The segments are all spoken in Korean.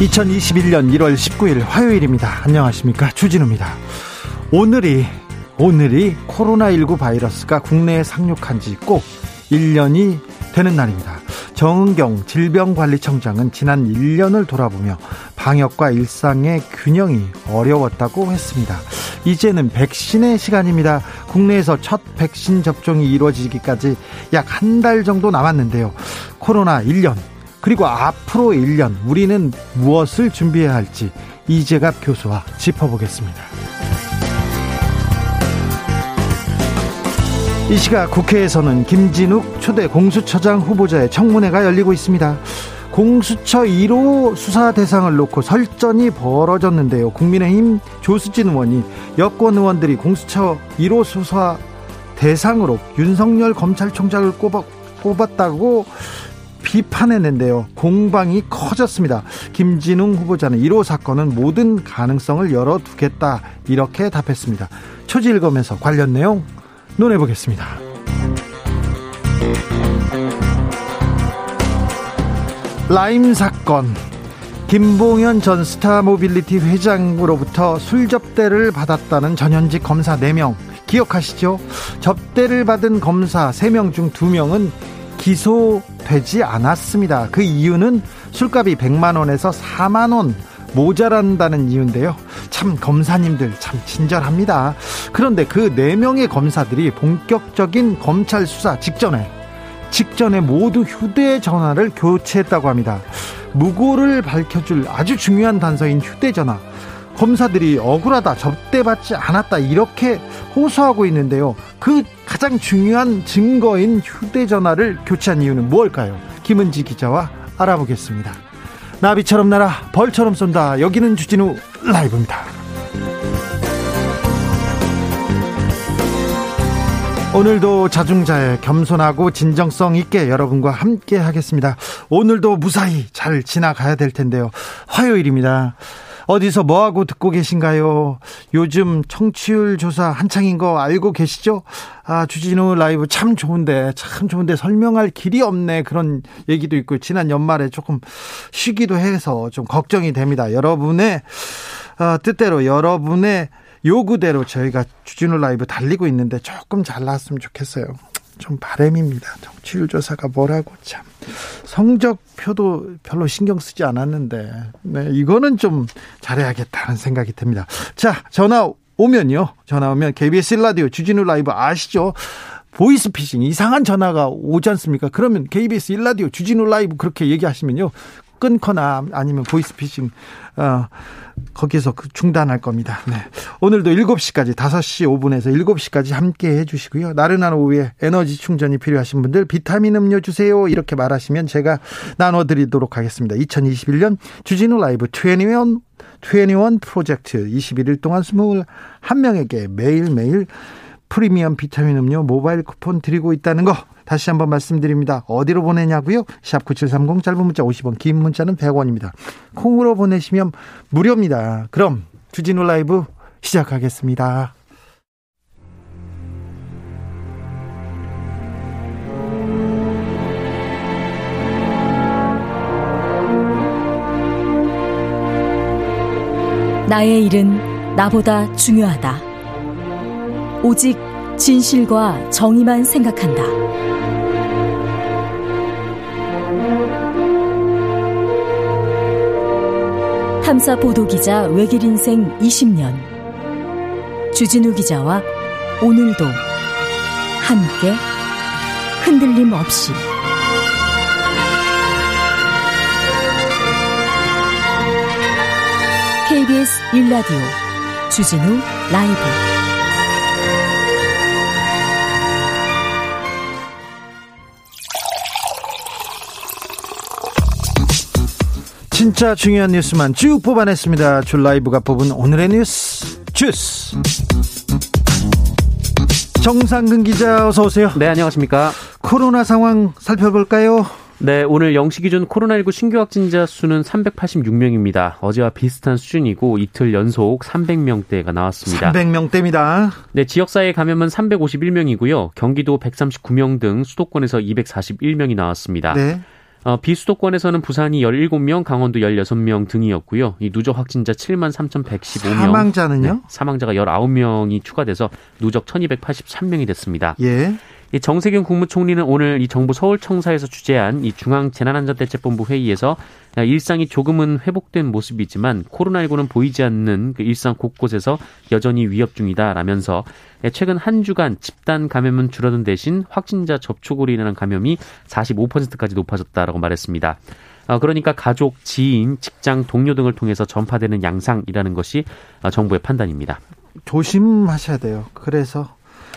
(2021년 1월 19일) 화요일입니다. 안녕하십니까, 주진우입니다. 오늘이 코로나19 바이러스가 국내에 상륙한 지 꼭 1년이 되는 날입니다. 정은경 질병관리청장은 지난 1년을 돌아보며 방역과 일상의 균형이 어려웠다고 했습니다. 이제는 백신의 시간입니다. 국내에서 첫 백신 접종이 이루어지기까지 약 한 달 정도 남았는데요. 코로나 1년, 그리고 앞으로 1년 우리는 무엇을 준비해야 할지 이재갑 교수와 짚어보겠습니다. 이 시각 국회에서는 김진욱 초대 공수처장 후보자의 청문회가 열리고 있습니다. 공수처 1호 수사 대상을 놓고 설전이 벌어졌는데요. 국민의힘 조수진 의원이 여권 의원들이 공수처 1호 수사 대상으로 윤석열 검찰총장을 꼽았다고 비판했는데요. 공방이 커졌습니다. 김진웅 후보자는 1호 사건은 모든 가능성을 열어두겠다, 이렇게 답했습니다. 초지일검에서 관련 내용 논해보겠습니다. 라임 사건, 김봉현 전 스타모빌리티 회장으로부터 술 접대를 받았다는 전현직 검사 4명 기억하시죠? 접대를 받은 검사 3명 중 2명은 기소되지 않았습니다. 그 이유는 술값이 100만 원에서 4만 원 모자란다는 이유인데요. 참 검사님들 참 친절합니다. 그런데 그 4명의 검사들이 본격적인 검찰 수사 직전에 모두 휴대전화를 교체했다고 합니다. 무고를 밝혀줄 아주 중요한 단서인 휴대전화, 검사들이 억울하다, 접대받지 않았다, 이렇게 호소하고 있는데요. 그 가장 중요한 증거인 휴대전화를 교체한 이유는 무엇일까요? 김은지 기자와 알아보겠습니다. 나비처럼 날아 벌처럼 쏜다. 여기는 주진우 라이브입니다. 오늘도 자중자애, 겸손하고 진정성 있게 여러분과 함께 하겠습니다. 오늘도 무사히 잘 지나가야 될 텐데요. 화요일입니다. 어디서 뭐하고 듣고 계신가요? 요즘 청취율 조사 한창인 거 알고 계시죠? 아, 주진우 라이브 참 좋은데 설명할 길이 없네, 그런 얘기도 있고, 지난 연말에 조금 쉬기도 해서 좀 걱정이 됩니다. 여러분의 뜻대로, 여러분의 요구대로 저희가 주진우 라이브 달리고 있는데 조금 잘 나왔으면 좋겠어요. 좀 바람입니다. 청취율 조사가 뭐라고, 참 성적표도 별로 신경 쓰지 않았는데, 네, 이거는 좀 잘해야겠다는 생각이 듭니다. 자, 전화 오면 KBS 라디오 주진우 라이브 아시죠? 보이스피싱, 이상한 전화가 오지 않습니까? 그러면 KBS 라디오 주진우 라이브 그렇게 얘기하시면요, 끊거나 아니면 보이스피싱 거기서 중단할 겁니다. 네. 오늘도 7시까지, 5시 5분에서 7시까지 함께해 주시고요. 나른한 오후에 에너지 충전이 필요하신 분들 비타민 음료 주세요, 이렇게 말하시면 제가 나눠드리도록 하겠습니다. 2021년 주진우 라이브 21 프로젝트, 21일 동안 21명에게 매일매일 프리미엄 비타민 음료 모바일 쿠폰 드리고 있다는 거 다시 한번 말씀드립니다. 어디로 보내냐고요? 샵 9730, 짧은 문자 50원, 긴 문자는 100원입니다. 콩으로 보내시면 무료입니다. 그럼 주진우 라이브 시작하겠습니다. 나의 일은 나보다 중요하다. 오직 진실과 정의만 생각한다. 탐사 보도기자 외길 인생 20년, 주진우 기자와 오늘도 함께 흔들림 없이 KBS 1라디오 주진우 라이브. 진짜 중요한 뉴스만 쭉 뽑아냈습니다. 줄 라이브가 뽑은 오늘의 뉴스 주스. 정상근 기자 어서 오세요. 네, 안녕하십니까. 코로나 상황 살펴볼까요? 네, 오늘 0시 기준 코로나19 신규 확진자 수는 386명입니다. 어제와 비슷한 수준이고 이틀 연속 300명대가 나왔습니다. 300명대입니다. 네, 지역사회 감염은 351명이고요. 경기도 139명 등 수도권에서 241명이 나왔습니다. 네. 비수도권에서는 부산이 17명, 강원도 16명 등이었고요. 이 누적 확진자 73,115명. 사망자는요? 네, 사망자가 19명이 추가돼서 누적 1,283명이 됐습니다. 예. 이 정세균 국무총리는 오늘 이 정부 서울청사에서 주재한 이 중앙재난안전대책본부 회의에서 일상이 조금은 회복된 모습이지만 코로나19는 보이지 않는 그 일상 곳곳에서 여전히 위협 중이다라면서 최근 한 주간 집단 감염은 줄어든 대신 확진자 접촉으로 인한 감염이 45%까지 높아졌다라고 말했습니다. 그러니까 가족, 지인, 직장, 동료 등을 통해서 전파되는 양상이라는 것이 정부의 판단입니다. 조심하셔야 돼요. 그래서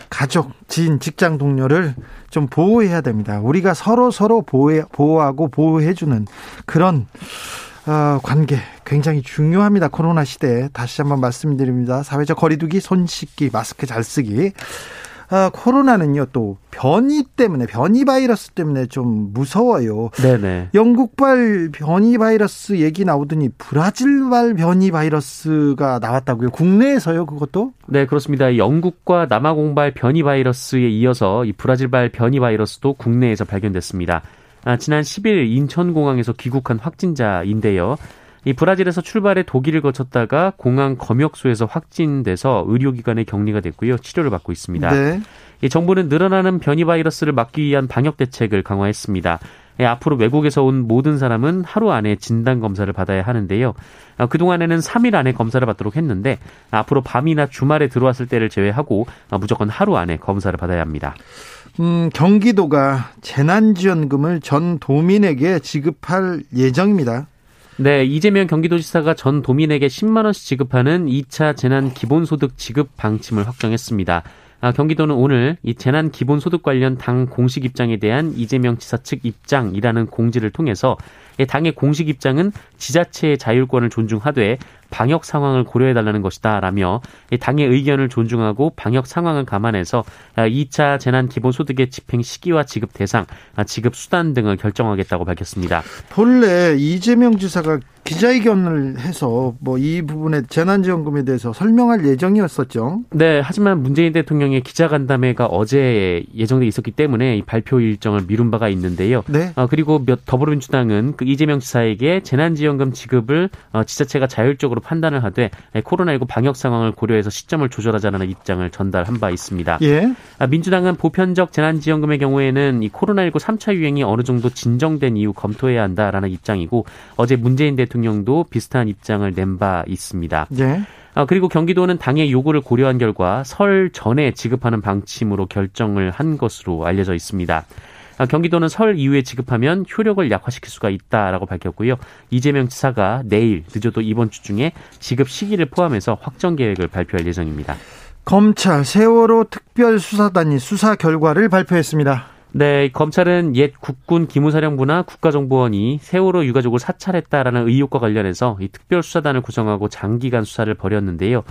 가족, 지인, 직장 동료를 좀 보호해야 됩니다. 우리가 서로 보호하고 보호해주는 그런 관계 굉장히 중요합니다. 코로나 시대에 다시 한번 말씀드립니다. 사회적 거리두기, 손 씻기, 마스크 잘 쓰기. 코로나는요 또 변이 바이러스 때문에 좀 무서워요. 네네. 영국발 변이 바이러스 얘기 나오더니 브라질발 변이 바이러스가 나왔다고요? 국내에서요, 그것도? 네, 그렇습니다. 영국과 남아공발 변이 바이러스에 이어서 이 브라질발 변이 바이러스도 국내에서 발견됐습니다. 지난 10일 인천공항에서 귀국한 확진자인데요. 이 브라질에서 출발해 독일을 거쳤다가 공항 검역소에서 확진돼서 의료기관에 격리가 됐고요. 치료를 받고 있습니다. 네. 이 정부는 늘어나는 변이 바이러스를 막기 위한 방역 대책을 강화했습니다. 앞으로 외국에서 온 모든 사람은 하루 안에 진단검사를 받아야 하는데요. 그동안에는 3일 안에 검사를 받도록 했는데 앞으로 밤이나 주말에 들어왔을 때를 제외하고 무조건 하루 안에 검사를 받아야 합니다. 경기도가 재난지원금을 전 도민에게 지급할 예정입니다. 네, 이재명 경기도지사가 전 도민에게 10만 원씩 지급하는 2차 재난기본소득 지급 방침을 확정했습니다. 경기도는 오늘 이 재난기본소득 관련 당 공식 입장에 대한 이재명 지사 측 입장이라는 공지를 통해서 당의 공식 입장은 지자체의 자율권을 존중하되 방역 상황을 고려해달라는 것이다 라며 당의 의견을 존중하고 방역 상황을 감안해서 2차 재난기본소득의 집행 시기와 지급 대상, 지급 수단 등을 결정하겠다고 밝혔습니다. 본래 이재명 지사가 기자회견을 해서 이 부분에 재난지원금에 대해서 설명할 예정이었었죠. 네, 하지만 문재인 대통령의 기자간담회가 어제 예정돼 있었기 때문에 발표 일정을 미룬 바가 있는데요. 네. 그리고 더불어민주당은 그 이재명 지사에게 재난지원금 지급을 지자체가 자율적으로 판단을 하되 코로나19 방역 상황을 고려해서 시점을 조절하자는 입장을 전달한 바 있습니다. 예. 민주당은 보편적 재난지원금의 경우에는 이 코로나19 3차 유행이 어느 정도 진정된 이후 검토해야 한다라는 입장이고 어제 문재인 대통령도 비슷한 입장을 낸 바 있습니다. 네. 그리고 경기도는 당의 요구를 고려한 결과 설 전에 지급하는 방침으로 결정을 한 것으로 알려져 있습니다. 경기도는 설 이후에 지급하면 효력을 약화시킬 수가 있다라고 밝혔고요. 이재명 지사가 내일 늦어도 이번 주 중에 지급 시기를 포함해서 확정 계획을 발표할 예정입니다. 검찰 세월호 특별수사단이 수사 결과를 발표했습니다. 네, 검찰은 옛 국군 기무사령부나 국가정보원이 세월호 유가족을 사찰했다라는 의혹과 관련해서 이 특별수사단을 구성하고 장기간 수사를 벌였는데요.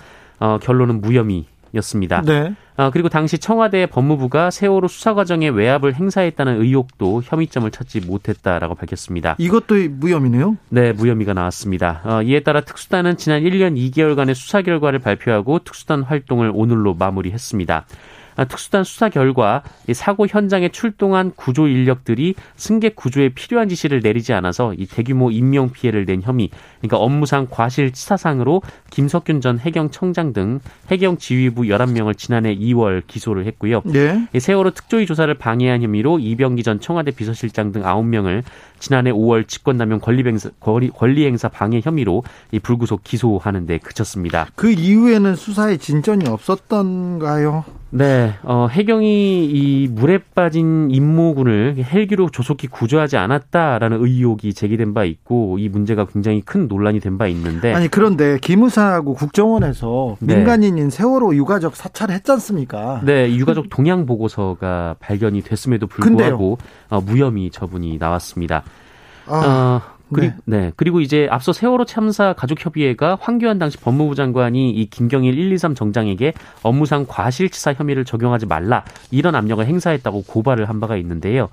결론은 무혐의였습니다. 네. 그리고 당시 청와대 법무부가 세월호 수사 과정에 외압을 행사했다는 의혹도 혐의점을 찾지 못했다라고 밝혔습니다. 이것도 무혐의네요? 네, 무혐의가 나왔습니다. 이에 따라 특수단은 지난 1년 2개월간의 수사 결과를 발표하고 특수단 활동을 오늘로 마무리했습니다. 특수단 수사 결과 사고 현장에 출동한 구조 인력들이 승객 구조에 필요한 지시를 내리지 않아서 이 대규모 인명 피해를 낸 혐의, 그러니까 업무상 과실치사상으로 김석균 전 해경청장 등 해경 지휘부 11명을 지난해 2월 기소를 했고요. 네. 세월호 특조위 조사를 방해한 혐의로 이병기 전 청와대 비서실장 등 9명을 지난해 5월 직권남용 권리행사 방해 혐의로 이 불구속 기소하는 데 그쳤습니다. 그 이후에는 수사에 진전이 없었던가요? 네, 해경이 이 물에 빠진 임무군을 헬기로 조속히 구조하지 않았다라는 의혹이 제기된 바 있고 이 문제가 굉장히 큰 논란이 된 바 있는데. 아니, 그런데 기무사하고 국정원에서 네. 민간인인 세월호 유가족 사찰을 했지 않습니까? 네, 유가족 동향 보고서가 발견이 됐음에도 불구하고 무혐의 처분이 나왔습니다. 그리고 이제 앞서 세월호 참사 가족협의회가 황교안 당시 법무부 장관이 이 김경일 123 정장에게 업무상 과실치사 혐의를 적용하지 말라 이런 압력을 행사했다고 고발을 한 바가 있는데요.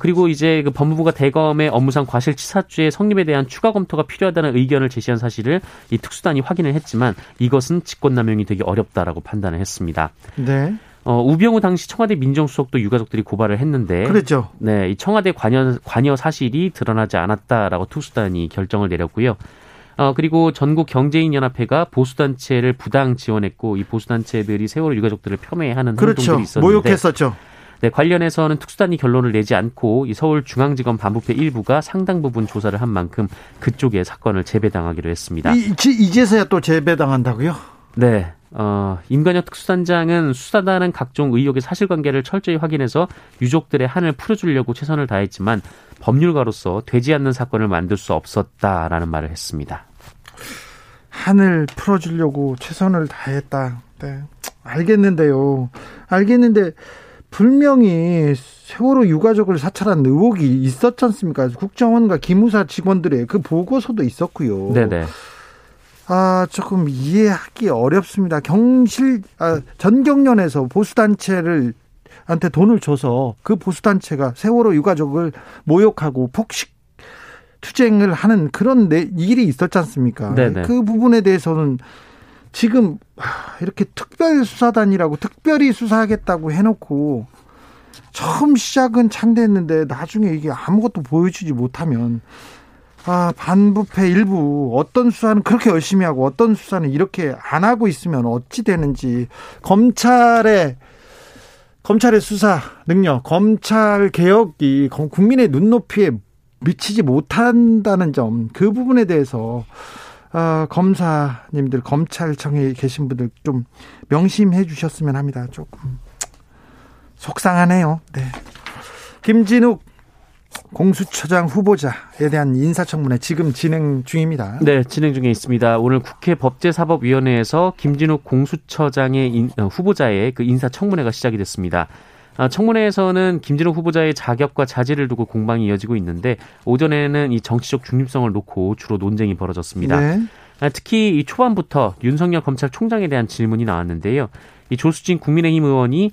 그리고 이제 그 법무부가 대검의 업무상 과실치사죄 성립에 대한 추가 검토가 필요하다는 의견을 제시한 사실을 이 특수단이 확인을 했지만 이것은 직권남용이 되기 어렵다라고 판단을 했습니다. 네. 우병우 당시 청와대 민정수석도 유가족들이 고발을 했는데, 그렇죠. 네, 이 청와대 관여 사실이 드러나지 않았다라고 특수단이 결정을 내렸고요. 그리고 전국경제인연합회가 보수단체를 부당 지원했고, 이 보수단체들이 세월호 유가족들을 폄훼하는 그렇죠. 행동들이 있었는데, 모욕했었죠. 네, 관련해서는 특수단이 결론을 내지 않고 이 서울중앙지검 반부패 일부가 상당 부분 조사를 한 만큼 그쪽에 사건을 재배당하기로 했습니다. 이제서야 또 재배당한다고요? 네. 임관혁 특수단장은 수사단은 각종 의혹의 사실관계를 철저히 확인해서 유족들의 한을 풀어주려고 최선을 다했지만 법률가로서 되지 않는 사건을 만들 수 없었다라는 말을 했습니다. 한을 풀어주려고 최선을 다했다. 네. 알겠는데 분명히 세월호 유가족을 사찰한 의혹이 있었지 않습니까? 국정원과 기무사 직원들의 그 보고서도 있었고요. 네네. 조금 이해하기 어렵습니다. 전경련에서 보수단체한테 돈을 줘서 그 보수단체가 세월호 유가족을 모욕하고 폭식 투쟁을 하는 그런 일이 있었지 않습니까? 네네. 그 부분에 대해서는 지금 이렇게 특별수사단이라고 특별히 수사하겠다고 해놓고 처음 시작은 창대했는데 나중에 이게 아무것도 보여주지 못하면 반부패 일부 어떤 수사는 그렇게 열심히 하고 어떤 수사는 이렇게 안 하고 있으면 어찌 되는지, 검찰의 수사 능력, 검찰 개혁이 국민의 눈높이에 미치지 못한다는 점, 그 부분에 대해서 검사님들, 검찰청에 계신 분들 좀 명심해 주셨으면 합니다. 조금 속상하네요. 네. 김진욱 공수처장 후보자에 대한 인사청문회 지금 진행 중입니다. 네, 진행 중에 있습니다. 오늘 국회 법제사법위원회에서 김진욱 공수처장의 후보자의 그 인사청문회가 시작이 됐습니다. 청문회에서는 김진욱 후보자의 자격과 자질을 두고 공방이 이어지고 있는데 오전에는 이 정치적 중립성을 놓고 주로 논쟁이 벌어졌습니다. 네. 특히 이 초반부터 윤석열 검찰총장에 대한 질문이 나왔는데요. 이 조수진 국민의힘 의원이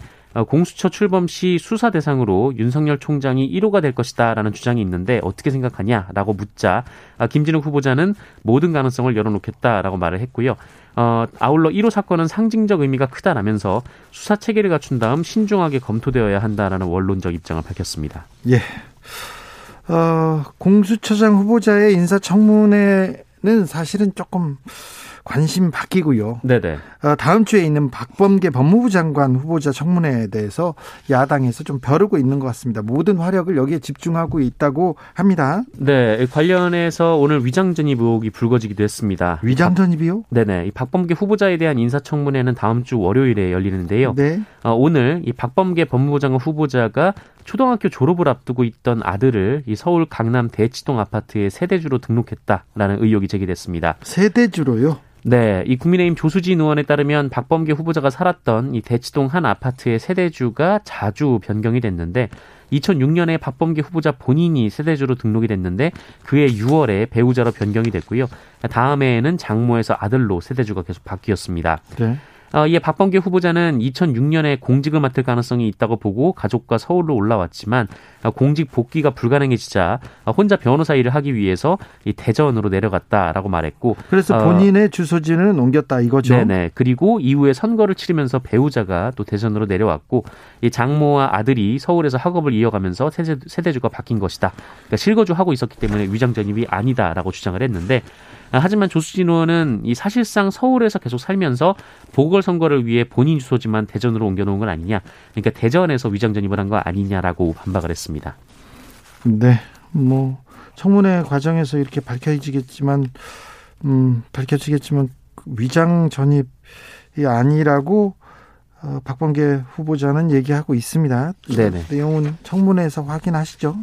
공수처 출범 시 수사 대상으로 윤석열 총장이 1호가 될 것이다라는 주장이 있는데 어떻게 생각하냐라고 묻자 김진욱 후보자는 모든 가능성을 열어놓겠다라고 말을 했고요. 아울러 1호 사건은 상징적 의미가 크다라면서 수사 체계를 갖춘 다음 신중하게 검토되어야 한다라는 원론적 입장을 밝혔습니다. 예. 공수처장 후보자의 인사청문회는 사실은 조금 관심 바뀌고요. 네네. 다음 주에 있는 박범계 법무부 장관 후보자 청문회에 대해서 야당에서 좀 벼르고 있는 것 같습니다. 모든 화력을 여기에 집중하고 있다고 합니다. 네, 관련해서 오늘 위장전입 의혹이 불거지기도 했습니다. 위장전입이요? 네네. 이 박범계 후보자에 대한 인사청문회는 다음 주 월요일에 열리는데요. 네. 오늘 이 박범계 법무부 장관 후보자가 초등학교 졸업을 앞두고 있던 아들을 이 서울 강남 대치동 아파트에 세대주로 등록했다라는 의혹이 제기됐습니다. 세대주로요? 네, 이 국민의힘 조수진 의원에 따르면 박범계 후보자가 살았던 이 대치동 한 아파트의 세대주가 자주 변경이 됐는데 2006년에 박범계 후보자 본인이 세대주로 등록이 됐는데 그해 6월에 배우자로 변경이 됐고요. 다음 해에는 장모에서 아들로 세대주가 계속 바뀌었습니다. 네. 이에 박범계 후보자는 2006년에 공직을 맡을 가능성이 있다고 보고 가족과 서울로 올라왔지만 공직 복귀가 불가능해지자 혼자 변호사 일을 하기 위해서 이 대전으로 내려갔다라고 말했고, 그래서 본인의 주소지는 옮겼다 이거죠. 네네. 그리고 이후에 선거를 치르면서 배우자가 또 대전으로 내려왔고 이 장모와 아들이 서울에서 학업을 이어가면서 세대주가 바뀐 것이다. 그러니까 실거주하고 있었기 때문에 위장전입이 아니다라고 주장을 했는데, 하지만 조수진 의원은 이 사실상 서울에서 계속 살면서 보궐선거를 위해 본인 주소지만 대전으로 옮겨놓은 건 아니냐, 그러니까 대전에서 위장전입을 한 거 아니냐라고 반박을 했습니다. 네, 뭐 청문회 과정에서 이렇게 밝혀지겠지만 위장전입이 아니라고 박범계 후보자는 얘기하고 있습니다. 네네. 내용은 청문회에서 확인하시죠.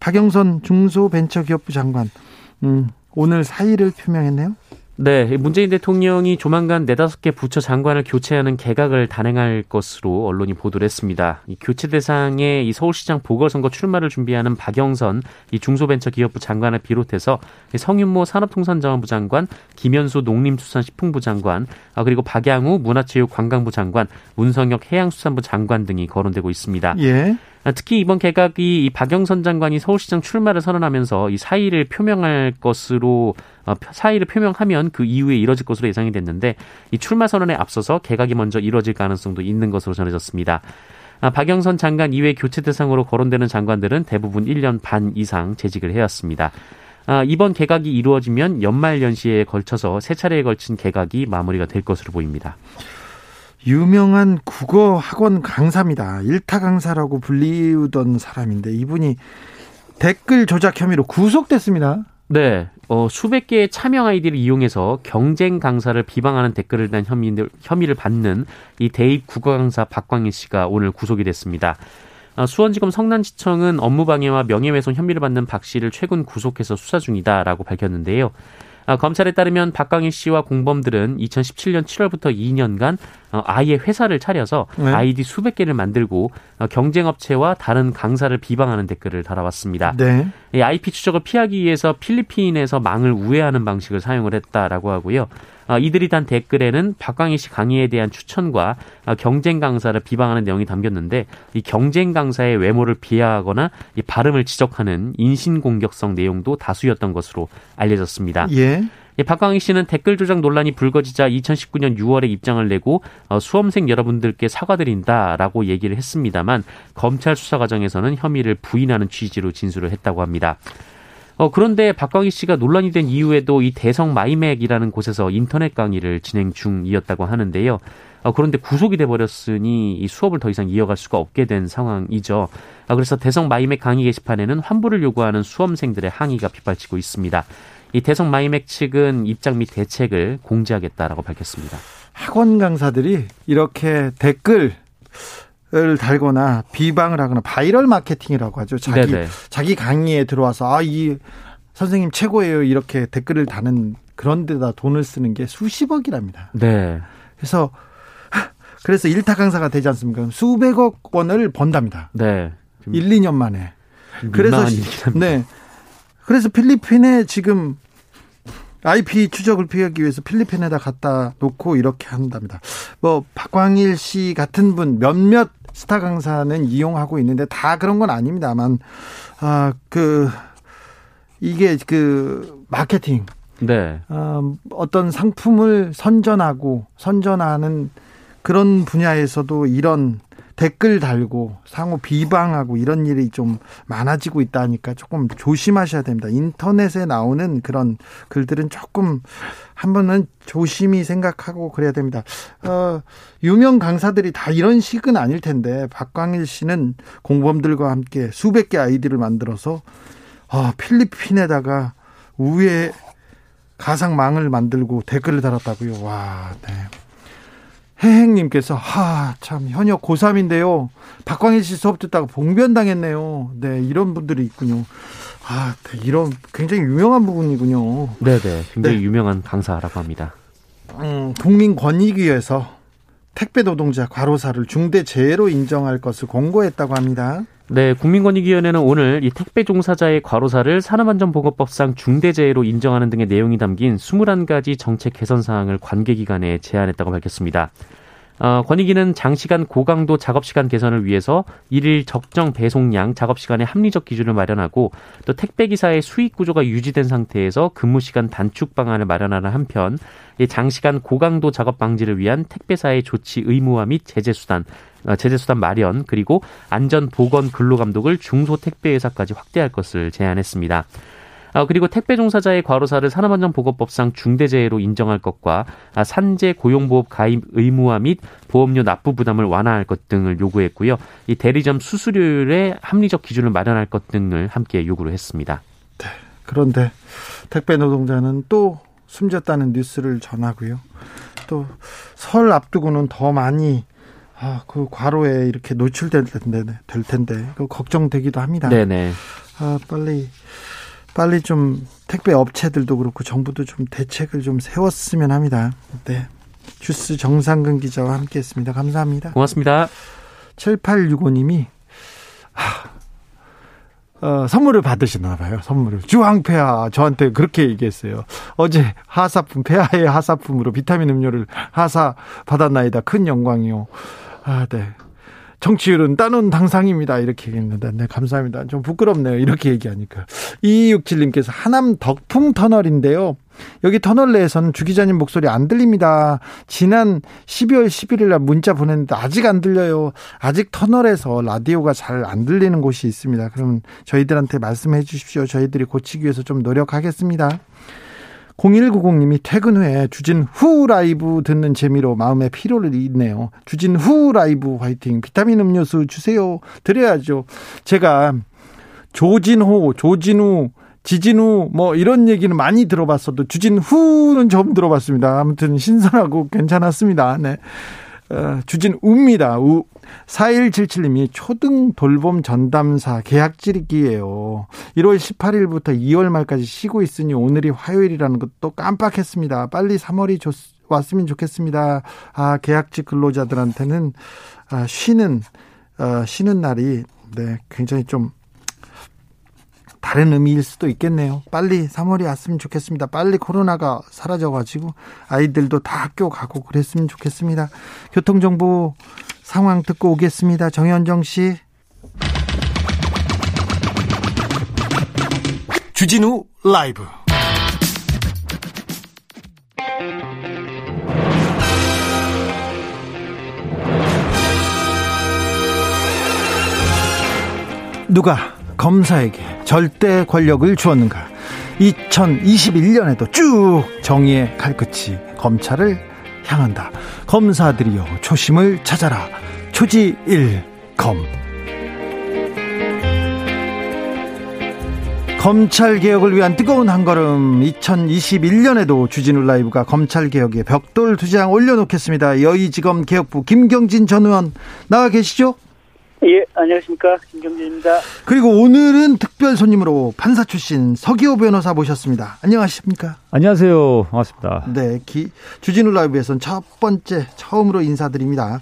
박영선 중소벤처기업부 장관 오늘 사의를 표명했네요. 네, 문재인 대통령이 조만간 4~5개 부처 장관을 교체하는 개각을 단행할 것으로 언론이 보도를 했습니다. 이 교체 대상에 이 서울시장 보궐선거 출마를 준비하는 박영선 이 중소벤처기업부 장관을 비롯해서 성윤모 산업통상자원부 장관, 김현수 농림수산식품부 장관, 그리고 박양우 문화체육관광부 장관, 문성혁 해양수산부 장관 등이 거론되고 있습니다. 예. 특히 이번 개각이 이 박영선 장관이 서울시장 출마를 선언하면서 이 사의를 표명할 것으로 사의를 표명하면 그 이후에 이뤄질 것으로 예상이 됐는데 이 출마 선언에 앞서서 개각이 먼저 이뤄질 가능성도 있는 것으로 전해졌습니다. 박영선 장관 이외 교체 대상으로 거론되는 장관들은 대부분 1년 반 이상 재직을 해왔습니다. 이번 개각이 이루어지면 연말 연시에 걸쳐서 세 차례에 걸친 개각이 마무리가 될 것으로 보입니다. 유명한 국어 학원 강사입니다. 일타 강사라고 불리우던 사람인데 이분이 댓글 조작 혐의로 구속됐습니다. 네, 수백 개의 차명 아이디를 이용해서 경쟁 강사를 비방하는 댓글을 단 혐의를 받는 이 대입 국어 강사 박광희 씨가 오늘 구속이 됐습니다. 수원지검 성남지청은 업무방해와 명예훼손 혐의를 받는 박 씨를 최근 구속해서 수사 중이다라고 밝혔는데요. 검찰에 따르면 박광희 씨와 공범들은 2017년 7월부터 2년간 아예 회사를 차려서 아이디 수백 개를 만들고 경쟁업체와 다른 강사를 비방하는 댓글을 달아왔습니다. 네. IP 추적을 피하기 위해서 필리핀에서 망을 우회하는 방식을 사용을 했다라고 하고요. 이들이 단 댓글에는 박광희 씨 강의에 대한 추천과 경쟁 강사를 비방하는 내용이 담겼는데 이 경쟁 강사의 외모를 비하하거나 이 발음을 지적하는 인신공격성 내용도 다수였던 것으로 알려졌습니다. 예. 박광희 씨는 댓글 조작 논란이 불거지자 2019년 6월에 입장을 내고 수험생 여러분들께 사과드린다라고 얘기를 했습니다만 검찰 수사 과정에서는 혐의를 부인하는 취지로 진술을 했다고 합니다. 그런데 박광희 씨가 논란이 된 이후에도 이 대성마이맥이라는 곳에서 인터넷 강의를 진행 중이었다고 하는데요. 그런데 구속이 돼버렸으니 이 수업을 더 이상 이어갈 수가 없게 된 상황이죠. 그래서 대성마이맥 강의 게시판에는 환불을 요구하는 수험생들의 항의가 빗발치고 있습니다. 이 대성마이맥 측은 입장 및 대책을 공지하겠다라고 밝혔습니다. 학원 강사들이 이렇게 댓글 을 달거나 비방을 하거나 바이럴 마케팅이라고 하죠. 자기 강의에 들어와서 이 선생님 최고예요 이렇게 댓글을 다는 그런 데다 돈을 쓰는 게 수십억이랍니다. 네. 그래서 일타 강사가 되지 않습니까? 수백억 원을 번답니다. 네. 1, 2년 만에. 그래서 필리핀에 지금 IP 추적을 피하기 위해서 필리핀에다 갖다 놓고 이렇게 한답니다. 박광일 씨 같은 분 몇몇 스타 강사는 이용하고 있는데 다 그런 건 아닙니다만, 마케팅. 네. 어떤 상품을 선전하는 그런 분야에서도 이런 댓글 달고 상호 비방하고 이런 일이 좀 많아지고 있다니까 조금 조심하셔야 됩니다. 인터넷에 나오는 그런 글들은 조금 한 번은 조심히 생각하고 그래야 됩니다. 유명 강사들이 다 이런 식은 아닐 텐데 박광일 씨는 공범들과 함께 수백 개 아이디를 만들어서 필리핀에다가 우회 가상망을 만들고 댓글을 달았다고요. 와, 네. 해행님께서 참 현역 고3인데요 박광일 씨 수업 듣다가 봉변당했네요. 네, 이런 분들이 있군요. 이런 굉장히 유명한 부분이군요. 네네, 굉장히 유명한 강사라고 합니다. 국민권익위에서 택배 노동자 과로사를 중대재해로 인정할 것을 권고했다고 합니다. 네, 국민권익위원회는 오늘 이 택배 종사자의 과로사를 산업안전보건법상 중대재해로 인정하는 등의 내용이 담긴 21가지 정책 개선 사항을 관계기관에 제안했다고 밝혔습니다. 권익위는 장시간 고강도 작업시간 개선을 위해서 일일 적정 배송량, 작업시간의 합리적 기준을 마련하고 또 택배기사의 수익구조가 유지된 상태에서 근무시간 단축 방안을 마련하는 한편 장시간 고강도 작업 방지를 위한 택배사의 조치 의무화 및 제재수단 마련 그리고 안전보건 근로감독을 중소택배회사까지 확대할 것을 제안했습니다. 그리고 택배 종사자의 과로사를 산업안전보건법상 중대재해로 인정할 것과 산재 고용보험 가입 의무화 및 보험료 납부 부담을 완화할 것 등을 요구했고요. 이 대리점 수수료율의 합리적 기준을 마련할 것 등을 함께 요구를 했습니다. 네, 그런데 택배 노동자는 또 숨졌다는 뉴스를 전하고요. 또 설 앞두고는 더 많이 그 과로에 이렇게 노출될 텐데 걱정되기도 합니다. 네네. 빨리. 빨리 좀 택배 업체들도 그렇고 정부도 좀 대책을 좀 세웠으면 합니다. 네. 주스 정상근 기자와 함께했습니다. 감사합니다. 고맙습니다. 7865님이 선물을 받으시나 봐요. 선물을. 주황폐하 저한테 그렇게 얘기했어요. 어제 하사품, 폐하의 하사품으로 비타민 음료를 하사 받았나이다. 큰 영광이요. 아, 네. 정치율은 따놓은 당상입니다. 이렇게 얘기했는데, 네, 감사합니다. 좀 부끄럽네요. 이렇게 얘기하니까. 2267님께서 하남 덕풍 터널인데요. 여기 터널 내에서는 주 기자님 목소리 안 들립니다. 지난 12월 11일 날 문자 보냈는데 아직 안 들려요. 아직 터널에서 라디오가 잘 안 들리는 곳이 있습니다. 그럼 저희들한테 말씀해 주십시오. 저희들이 고치기 위해서 좀 노력하겠습니다. 0190님이 퇴근 후에 주진 후 라이브 듣는 재미로 마음의 피로를 잊네요. 주진 후 라이브 화이팅. 비타민 음료수 주세요. 드려야죠. 제가 조진호, 조진우, 지진우 뭐 이런 얘기는 많이 들어봤어도 주진 후는 처음 들어봤습니다. 아무튼 신선하고 괜찮았습니다. 네. 주진 우입니다. 우. 4177님이 초등 돌봄 전담사 계약직이에요. 1월 18일부터 2월 말까지 쉬고 있으니 오늘이 화요일이라는 것도 깜빡했습니다. 빨리 3월이 왔으면 좋겠습니다. 아, 계약직 근로자들한테는 쉬는 날이 네, 굉장히 좀 다른 의미일 수도 있겠네요. 빨리 3월이 왔으면 좋겠습니다. 빨리 코로나가 사라져가지고 아이들도 다 학교 가고 그랬으면 좋겠습니다. 교통정보 상황 듣고 오겠습니다. 정현정 씨. 주진우 라이브. 누가 검사에게 절대 권력을 주었는가. 2021년에도 쭉 정의의 칼끝이 검찰을 향한다. 검사들이여 초심을 찾아라. 초지일검. 검찰개혁을 위한 뜨거운 한걸음. 2021년에도 주진우 라이브가 검찰개혁의 벽돌 두 장 올려놓겠습니다. 여의지검 개혁부 김경진 전 의원 나와 계시죠? 예, 안녕하십니까. 김경진입니다. 그리고 오늘은 특별 손님으로 판사 출신 서기호 변호사 모셨습니다. 안녕하십니까? 안녕하세요. 반갑습니다. 네, 주진우 라이브에서는 첫 번째 처음으로 인사드립니다.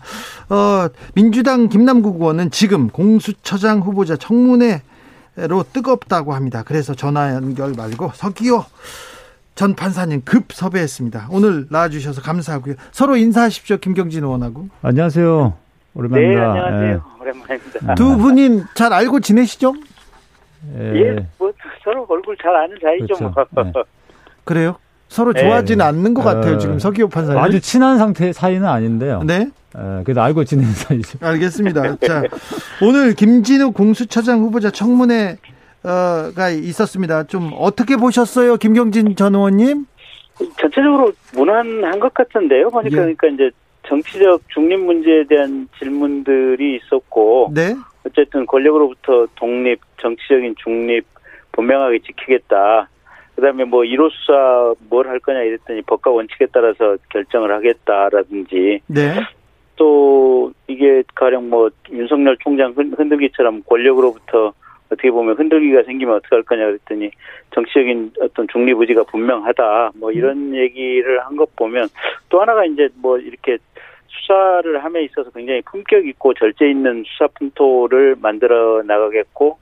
민주당 김남국 의원은 지금 공수처장 후보자 청문회로 뜨겁다고 합니다. 그래서 전화 연결 말고 서기호 전 판사님 급 섭외했습니다. 오늘 나와주셔서 감사하고요. 서로 인사하십시오. 김경진 의원하고. 안녕하세요. 오랜만입니다. 네, 안녕하세요. 예. 오랜만입니다. 두 분님 잘 알고 지내시죠? 예, 뭐 서로 얼굴 잘 아는 사이죠. 그렇죠. 뭐. 네. 그래요? 서로 좋아하지는 않는 것 같아요. 지금 서기호 판사님. 아주 친한 상태 사이는 아닌데요. 네. 그래도 알고 지내는 사이죠. 알겠습니다. 자, 오늘 김진욱 공수처장 후보자 청문회가 있었습니다. 좀 어떻게 보셨어요, 김경진 전 의원님? 전체적으로 무난한 것 같은데요. 보니까 그러니까 이제. 정치적 중립 문제에 대한 질문들이 있었고, 네? 어쨌든 권력으로부터 독립, 정치적인 중립 분명하게 지키겠다. 그다음에 뭐 1호 수사 뭘 할 거냐 이랬더니 법과 원칙에 따라서 결정을 하겠다라든지, 네? 또 이게 가령 뭐 윤석열 총장 흔들기처럼 권력으로부터 어떻게 보면 흔들기가 생기면 어떡할 거냐 그랬더니 정치적인 어떤 중립 의지가 분명하다. 뭐 이런 얘기를 한 것 보면 또 하나가 이제 뭐 이렇게 수사를 함에 있어서 굉장히 품격 있고 절제 있는 수사 풍토를 만들어 나가겠고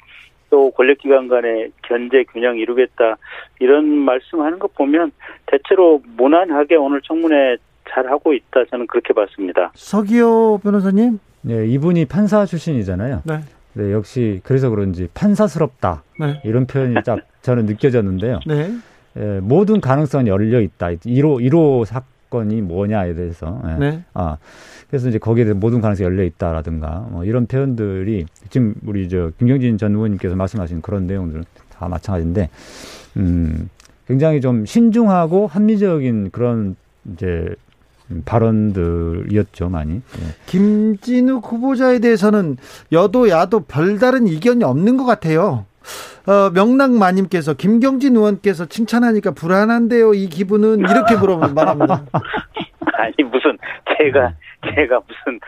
또 권력기관 간의 견제 균형 이루겠다. 이런 말씀하는 것 보면 대체로 무난하게 오늘 청문회 잘하고 있다. 저는 그렇게 봤습니다. 서기호 변호사님. 네, 이분이 판사 출신이잖아요. 네. 네, 역시 그래서 그런지 판사스럽다. 네. 이런 표현이 딱 저는 느껴졌는데요. 네. 예, 모든 가능성이 열려 있다. 1호 사건이 뭐냐에 대해서. 예. 네. 아, 그래서 이제 거기에 대해서 모든 가능성이 열려 있다라든가 뭐 이런 표현들이 지금 우리 김경진 전 의원님께서 말씀하신 그런 내용들은 다 마찬가지인데 굉장히 좀 신중하고 합리적인 그런 이제 발언들이었죠, 많이. 예. 김진욱 후보자에 대해서는 여도 야도 별다른 이견이 없는 것 같아요. 명랑마님께서 김경진 의원께서 칭찬하니까 불안한데요, 이 기분은 이렇게 물어봅니다. 아니 무슨 제가 무슨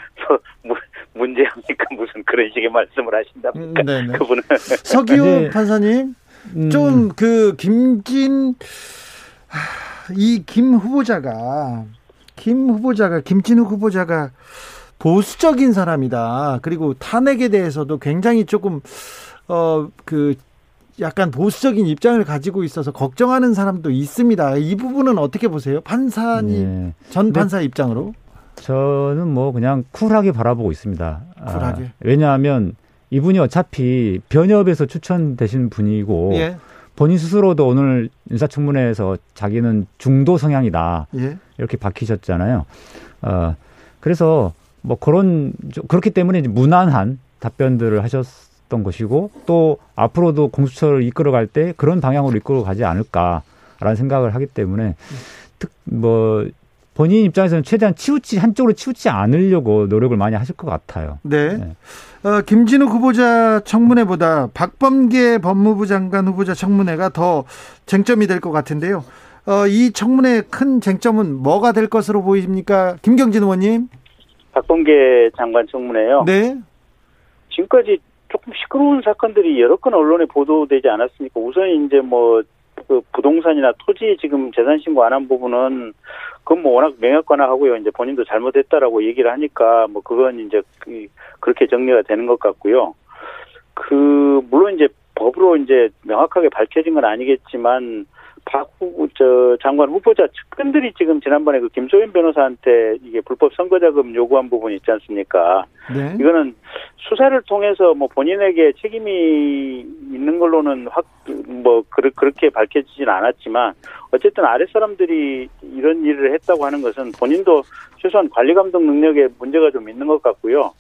문제합니까? 무슨 그런 식의 말씀을 하신답니까? 그분은 서기호 판사님. 좀 그 김진욱 후보자가 김진욱 후보자가 보수적인 사람이다. 그리고 탄핵에 대해서도 굉장히 조금 약간 보수적인 입장을 가지고 있어서 걱정하는 사람도 있습니다. 이 부분은 어떻게 보세요? 판사님, 네. 전 판사 입장으로? 저는 뭐 그냥 쿨하게 바라보고 있습니다. 쿨하게. 왜냐하면 이분이 어차피 변협에서 추천되신 분이고 예. 본인 스스로도 오늘 인사청문회에서 자기는 중도 성향이다. 예. 이렇게 밝히셨잖아요. 그래서 뭐 그렇기 때문에 이제 무난한 답변들을 하셨던 것이고 또 앞으로도 공수처를 이끌어갈 때 그런 방향으로 이끌어가지 않을까라는 생각을 하기 때문에 본인 입장에서는 최대한 한쪽으로 치우치지 않으려고 노력을 많이 하실 것 같아요. 네. 김진욱 후보자 청문회보다 박범계 법무부 장관 후보자 청문회가 더 쟁점이 될 것 같은데요. 이 청문회의 큰 쟁점은 뭐가 될 것으로 보입니까? 김경진 의원님. 박범계 장관 청문회요. 네. 지금까지 조금 시끄러운 사건들이 여러 건 언론에 보도되지 않았으니까 우선 이제 그 부동산이나 토지 지금 재산 신고 안 한 부분은 그건 워낙 명확관화하고요. 이제 본인도 잘못했다라고 얘기를 하니까 그건 이제 그렇게 정리가 되는 것 같고요. 물론 이제 법으로 이제 명확하게 밝혀진 건 아니겠지만 장관 후보자 측근들이 지금 지난번에 그 김소연 변호사한테 이게 불법 선거자금 요구한 부분이 있지 않습니까? 네. 이거는 수사를 통해서 본인에게 책임이 있는 걸로는 그렇게 밝혀지진 않았지만 어쨌든 아랫사람들이 이런 일을 했다고 하는 것은 본인도 최소한 관리 감독 능력에 문제가 좀 있는 것 같고요.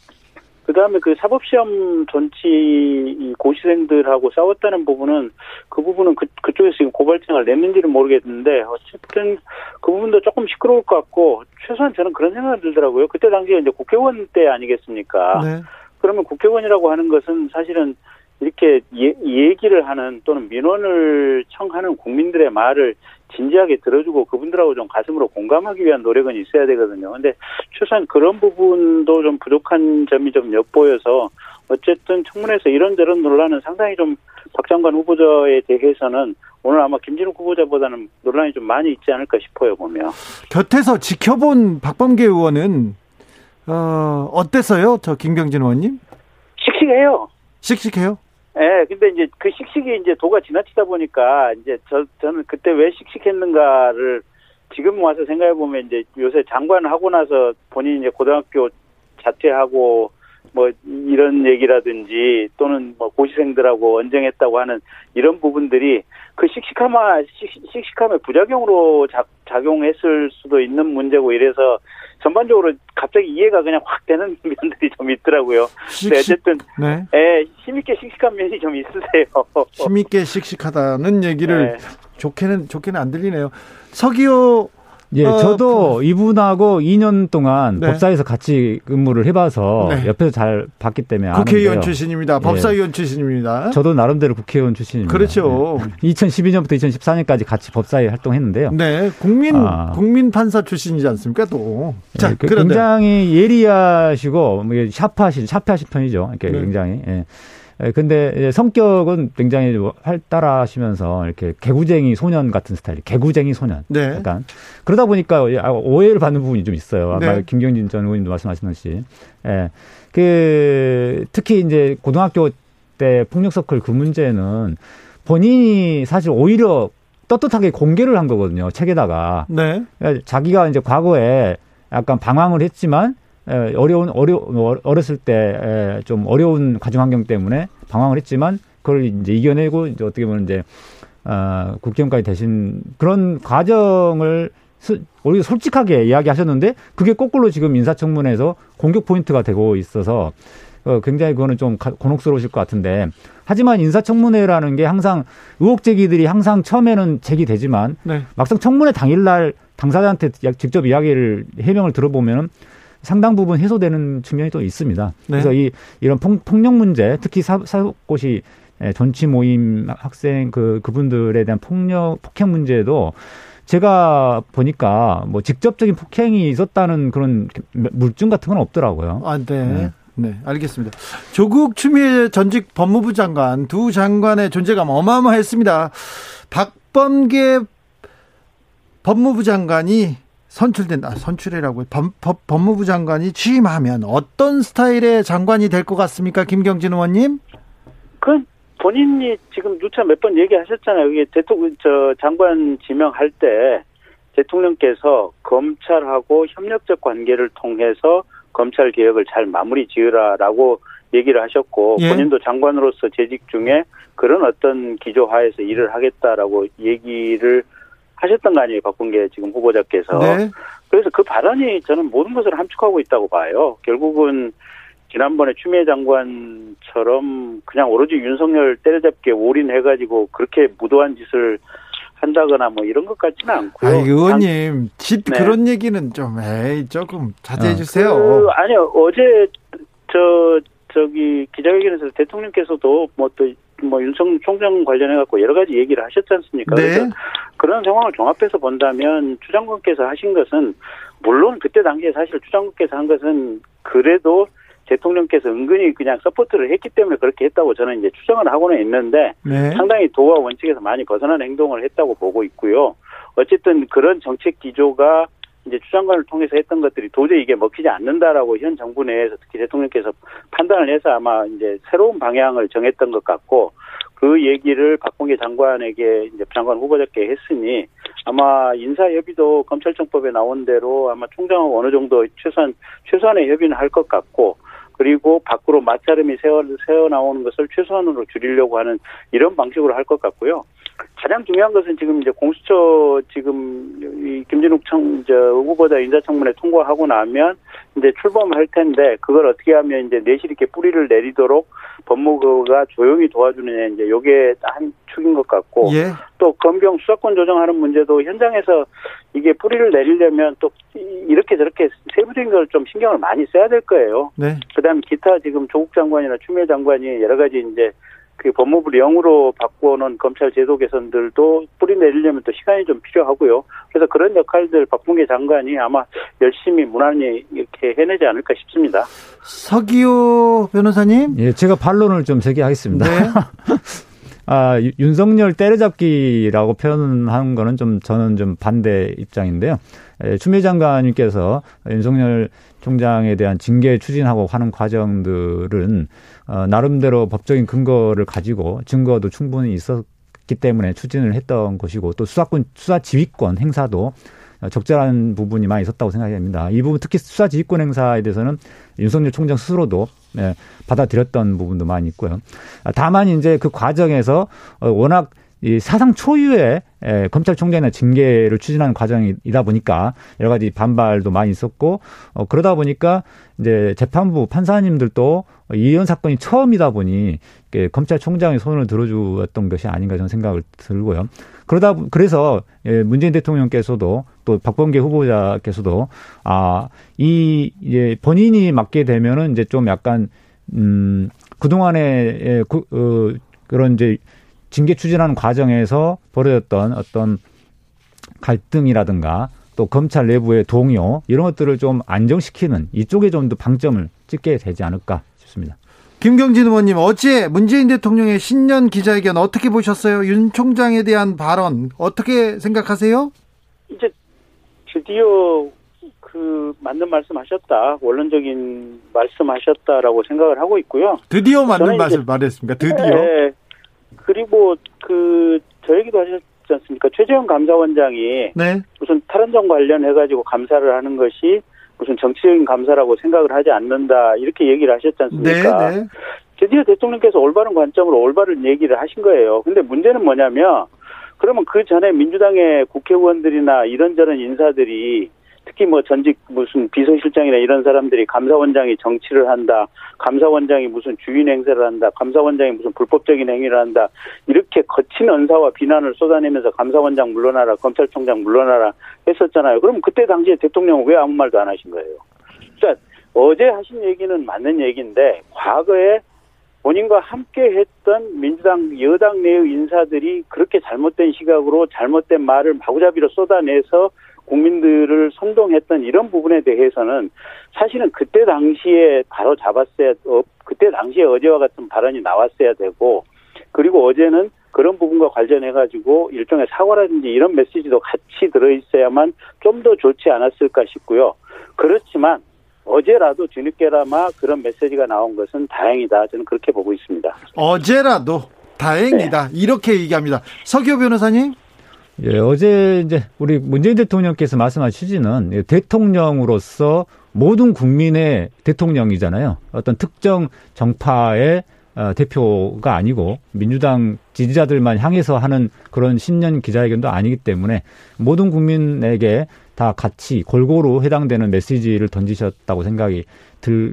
그다음에 그 사법시험 전치 고시생들하고 싸웠다는 부분은 그쪽에서 지금 고발장을 냈는지는 모르겠는데 어쨌든 그 부분도 조금 시끄러울 것 같고 최소한 저는 그런 생각이 들더라고요. 그때 당시에 이제 국회의원 때 아니겠습니까? 네. 그러면 국회의원이라고 하는 것은 사실은 이렇게 얘기를 하는 또는 민원을 청하는 국민들의 말을 진지하게 들어주고 그분들하고 좀 가슴으로 공감하기 위한 노력은 있어야 되거든요. 그런데 최소한 그런 부분도 좀 부족한 점이 좀 엿보여서 어쨌든 청문회에서 이런저런 논란은 상당히 좀 박 장관 후보자에 대해서는 오늘 아마 김진욱 후보자보다는 논란이 좀 많이 있지 않을까 싶어요. 보면. 곁에서 지켜본 박범계 의원은 어땠어요? 저 김경진 의원님? 씩씩해요? 네, 근데 이제 그 씩씩이 이제 도가 지나치다 보니까 이제 저는 그때 왜 씩씩했는가를 지금 와서 생각해 보면 이제 요새 장관하고 나서 본인이 이제 고등학교 자퇴하고 이런 얘기라든지 또는 고시생들하고 언쟁했다고 하는 이런 부분들이 그 씩씩함의 부작용으로 작용했을 수도 있는 문제고 이래서 전반적으로 갑자기 이해가 그냥 확 되는 면들이 좀 있더라고요. 근데 어쨌든 네. 예, 힘있게 씩씩한 면이 좀 있으세요. 힘있게 씩씩하다는 얘기를 네. 좋게는 안 들리네요. 서기호 예, 저도 이분하고 2년 동안 네. 법사위에서 같이 근무를 해봐서 네. 옆에서 잘 봤기 때문에 국회의원 아는데요. 출신입니다. 법사위원 예. 출신입니다. 저도 나름대로 국회의원 출신입니다. 그렇죠. 네. 2012년부터 2014년까지 같이 법사위 활동했는데요. 네, 국민 판사 출신이지 않습니까? 또 자, 예, 굉장히 예리하시고 샤프하신 편이죠. 이렇게 네. 굉장히. 예. 근데 성격은 굉장히 활달하시면서 이렇게 개구쟁이 소년 같은 스타일, 개구쟁이 소년. 네. 약간 그러다 보니까 오해를 받는 부분이 좀 있어요. 아까 네. 김경진 전 의원님도 말씀하셨듯이, 예, 특히 이제 고등학교 때 폭력 서클 그 문제는 본인이 사실 오히려 떳떳하게 공개를 한 거거든요. 책에다가 네. 그러니까 자기가 이제 과거에 약간 방황을 했지만. 어렸을 때 좀 어려운 가정 환경 때문에 방황을 했지만 그걸 이제 이겨내고 이제 어떻게 보면 이제 국회의원까지 되신 그런 과정을 오히려 솔직하게 이야기하셨는데 그게 거꾸로 지금 인사청문회에서 공격 포인트가 되고 있어서 굉장히 그거는 좀 곤혹스러우실 것 같은데 하지만 인사청문회라는 게 항상 의혹 제기들이 항상 처음에는 제기되지만 네. 막상 청문회 당일날 당사자한테 직접 해명을 들어보면은 상당 부분 해소되는 측면이 또 있습니다. 네. 그래서 이런 폭력 문제, 특히 사법고시 전치 모임 학생 그분들에 대한 폭행 문제도 제가 보니까 직접적인 폭행이 있었다는 그런 물증 같은 건 없더라고요. 아, 네. 네, 알겠습니다. 조국 추미애 전직 법무부 장관 두 장관의 존재감 어마어마했습니다. 박범계 법무부 장관이 법무부 장관이 취임하면 어떤 스타일의 장관이 될 것 같습니까, 김경진 의원님? 그 본인이 지금 누차 몇 번 얘기하셨잖아요. 이게 장관 지명할 때 대통령께서 검찰하고 협력적 관계를 통해서 검찰 개혁을 잘 마무리 지으라라고 얘기를 하셨고, 예? 본인도 장관으로서 재직 중에 그런 어떤 기조하에서 일을 하겠다라고 얘기를 하셨던 거 아니에요, 박범계 지금 후보자께서. 네. 그래서 그 발언이 저는 모든 것을 함축하고 있다고 봐요. 결국은 지난번에 추미애 장관처럼 그냥 오로지 윤석열 때려잡기에 올인해가지고 그렇게 무도한 짓을 한다거나 뭐 이런 것 같지는 않고요. 아니, 의원님, 네. 그런 얘기는 좀 조금 자제해 주세요. 아니요, 어제 저기 기자회견에서 대통령께서도 뭐 윤석열 총장 관련해 갖고 여러 가지 얘기를 하셨지 않습니까? 네. 그래서 그런 상황을 종합해서 본다면 추 장관께서 하신 것은, 물론 그때 당시에 사실 추 장관께서 한 것은 그래도 대통령께서 은근히 그냥 서포트를 했기 때문에 그렇게 했다고 저는 이제 추정을 하고는 있는데, 네. 상당히 도와 원칙에서 많이 벗어난 행동을 했다고 보고 있고요. 어쨌든 그런 정책 기조가 이제 추 장관을 통해서 했던 것들이 도저히 이게 먹히지 않는다라고 현 정부 내에서 특히 대통령께서 판단을 해서 아마 이제 새로운 방향을 정했던 것 같고, 그 얘기를 박범계 장관에게, 이제 장관 후보자께 했으니 아마 인사협의도 검찰청법에 나온 대로 아마 총장하고 어느 정도 최소한의 협의는 할 것 같고, 그리고 밖으로 맛차름이 새어나오는 것을 최소한으로 줄이려고 하는 이런 방식으로 할 것 같고요. 가장 중요한 것은 지금 이제 공수처 지금 이 김진욱 후보자 인사청문회 통과하고 나면 이제 출범할 텐데, 그걸 어떻게 하면 이제 내실 있게 뿌리를 내리도록 법무부가 조용히 도와주느냐, 이제 요게 한 축인 것 같고, 예. 또 검경 수사권 조정하는 문제도 현장에서 이게 뿌리를 내리려면 또 이렇게 저렇게 세부적인 걸 좀 신경을 많이 써야 될 거예요. 네. 그다음 기타 지금 조국 장관이나 추미애 장관이 여러 가지 이제 그 법무부를 영으로 바꿔놓은 검찰 제도 개선들도 뿌리 내리려면 또 시간이 좀 필요하고요. 그래서 그런 역할들 박범계 장관이 아마 열심히 무난히 이렇게 해내지 않을까 싶습니다. 서기호 변호사님. 예, 제가 반론을 좀 제기하겠습니다. 네. 윤석열 때려잡기라고 표현한 거는 저는 반대 입장인데요. 추미애 장관님께서 윤석열 총장에 대한 징계 추진하고 하는 과정들은 나름대로 법적인 근거를 가지고 증거도 충분히 있었기 때문에 추진을 했던 것이고, 또 수사 지휘권 행사도 적절한 부분이 많이 있었다고 생각합니다. 이 부분, 특히 수사 지휘권 행사에 대해서는 윤석열 총장 스스로도 받아들였던 부분도 많이 있고요. 다만 이제 그 과정에서 워낙 이 사상 초유의 검찰총장이나 징계를 추진하는 과정이다 보니까 여러 가지 반발도 많이 있었고, 그러다 보니까 이제 재판부 판사님들도 이런 사건이 처음이다 보니 검찰총장의 손을 들어주었던 것이 아닌가 저는 생각을 들고요. 그래서 문재인 대통령께서도 또 박범계 후보자께서도 본인이 맡게 되면은 이제 좀 약간 그동안의 그런 이제 징계 추진하는 과정에서 벌어졌던 어떤 갈등이라든가 또 검찰 내부의 동요, 이런 것들을 좀 안정시키는 이쪽에 좀 더 방점을 찍게 되지 않을까 싶습니다. 김경진 의원님, 어제 문재인 대통령의 신년 기자회견 어떻게 보셨어요? 윤 총장에 대한 발언 어떻게 생각하세요? 이제 드디어 맞는 말씀하셨다, 원론적인 말씀하셨다라고 생각을 하고 있고요. 드디어 맞는 말씀 말했습니까? 드디어. 네. 그리고 저 얘기도 하셨지 않습니까? 최재형 감사원장이, 네. 무슨 탈원전 관련해가지고 감사를 하는 것이 무슨 정치적인 감사라고 생각을 하지 않는다, 이렇게 얘기를 하셨지 않습니까? 네, 네. 드디어 대통령께서 올바른 관점으로 올바른 얘기를 하신 거예요. 근데 문제는 뭐냐면, 그러면 그 전에 민주당의 국회의원들이나 이런저런 인사들이, 특히 뭐 전직 무슨 비서실장이나 이런 사람들이 감사원장이 정치를 한다, 감사원장이 무슨 주인 행세를 한다, 감사원장이 무슨 불법적인 행위를 한다, 이렇게 거친 언사와 비난을 쏟아내면서 감사원장 물러나라, 검찰총장 물러나라 했었잖아요. 그럼 그때 당시에 대통령은 왜 아무 말도 안 하신 거예요? 그러니까 어제 하신 얘기는 맞는 얘기인데, 과거에 본인과 함께 했던 민주당 여당 내의 인사들이 그렇게 잘못된 시각으로 잘못된 말을 마구잡이로 쏟아내서 국민들을 선동했던 이런 부분에 대해서는 사실은 그때 당시에 바로 잡았어야, 그때 당시에 어제와 같은 발언이 나왔어야 되고, 그리고 어제는 그런 부분과 관련해가지고 일종의 사과라든지 이런 메시지도 같이 들어있어야만 좀 더 좋지 않았을까 싶고요. 그렇지만 어제라도 뒤늦게라마 그런 메시지가 나온 것은 다행이다. 저는 그렇게 보고 있습니다. 어제라도 다행이다. 네. 이렇게 얘기합니다. 서기호 변호사님. 예, 어제 이제 우리 문재인 대통령께서 말씀하신 취지는 대통령으로서 모든 국민의 대통령이잖아요. 어떤 특정 정파의 대표가 아니고 민주당 지지자들만 향해서 하는 그런 신년 기자회견도 아니기 때문에 모든 국민에게 다 같이 골고루 해당되는 메시지를 던지셨다고 생각이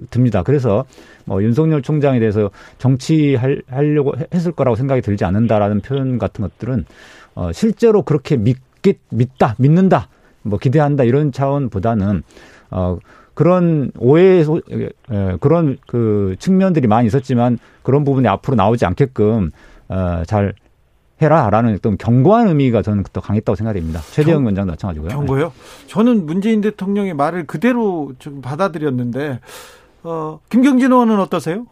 듭니다. 그래서 뭐 윤석열 총장에 대해서 정치하려고 했을 거라고 생각이 들지 않는다라는 표현 같은 것들은 실제로 그렇게 믿는다, 뭐 기대한다 이런 차원보다는 그런 오해, 그런 그 측면들이 많이 있었지만 그런 부분이 앞으로 나오지 않게끔 잘 해라라는 좀 경고한 의미가 저는 더 강했다고 생각됩니다. 최재형 원장도 마찬가지고요. 경고요? 네. 저는 문재인 대통령의 말을 그대로 좀 받아들였는데 김경진 의원은 어떠세요?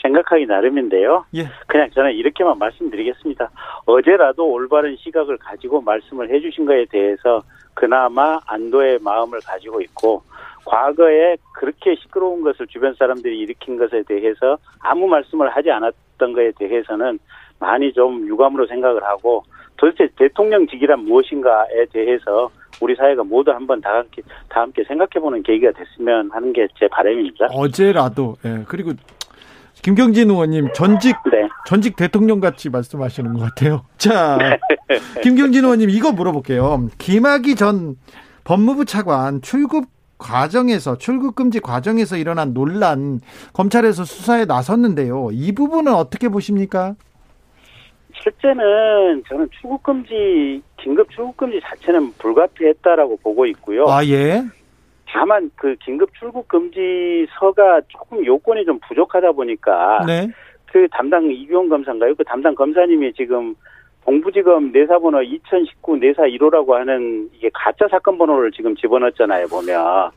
생각하기 나름인데요. 예. 그냥 저는 이렇게만 말씀드리겠습니다. 어제라도 올바른 시각을 가지고 말씀을 해 주신 거에 대해서 그나마 안도의 마음을 가지고 있고, 과거에 그렇게 시끄러운 것을 주변 사람들이 일으킨 것에 대해서 아무 말씀을 하지 않았던 거에 대해서는 많이 좀 유감으로 생각을 하고, 도대체 대통령직이란 무엇인가에 대해서 우리 사회가 모두 한번 다 함께 생각해보는 계기가 됐으면 하는 게 제 바람입니다. 어제라도. 예. 그리고 김경진 의원님, 전직 대통령같이 말씀하시는 것 같아요. 자, 김경진 의원님, 이거 물어볼게요. 김학의 전 법무부 차관 출국금지 과정에서 일어난 논란, 검찰에서 수사에 나섰는데요. 이 부분은 어떻게 보십니까? 실제는 저는 긴급 출국금지 자체는 불가피했다라고 보고 있고요. 아, 예. 다만 그 긴급 출국 금지서가 조금 요건이 좀 부족하다 보니까, 네. 그 담당 이규원 검사인가요? 그 담당 검사님이 지금 동부지검 내사번호 2019 내사 1호라고 하는 이게 가짜 사건 번호를 지금 집어넣었잖아요, 보면.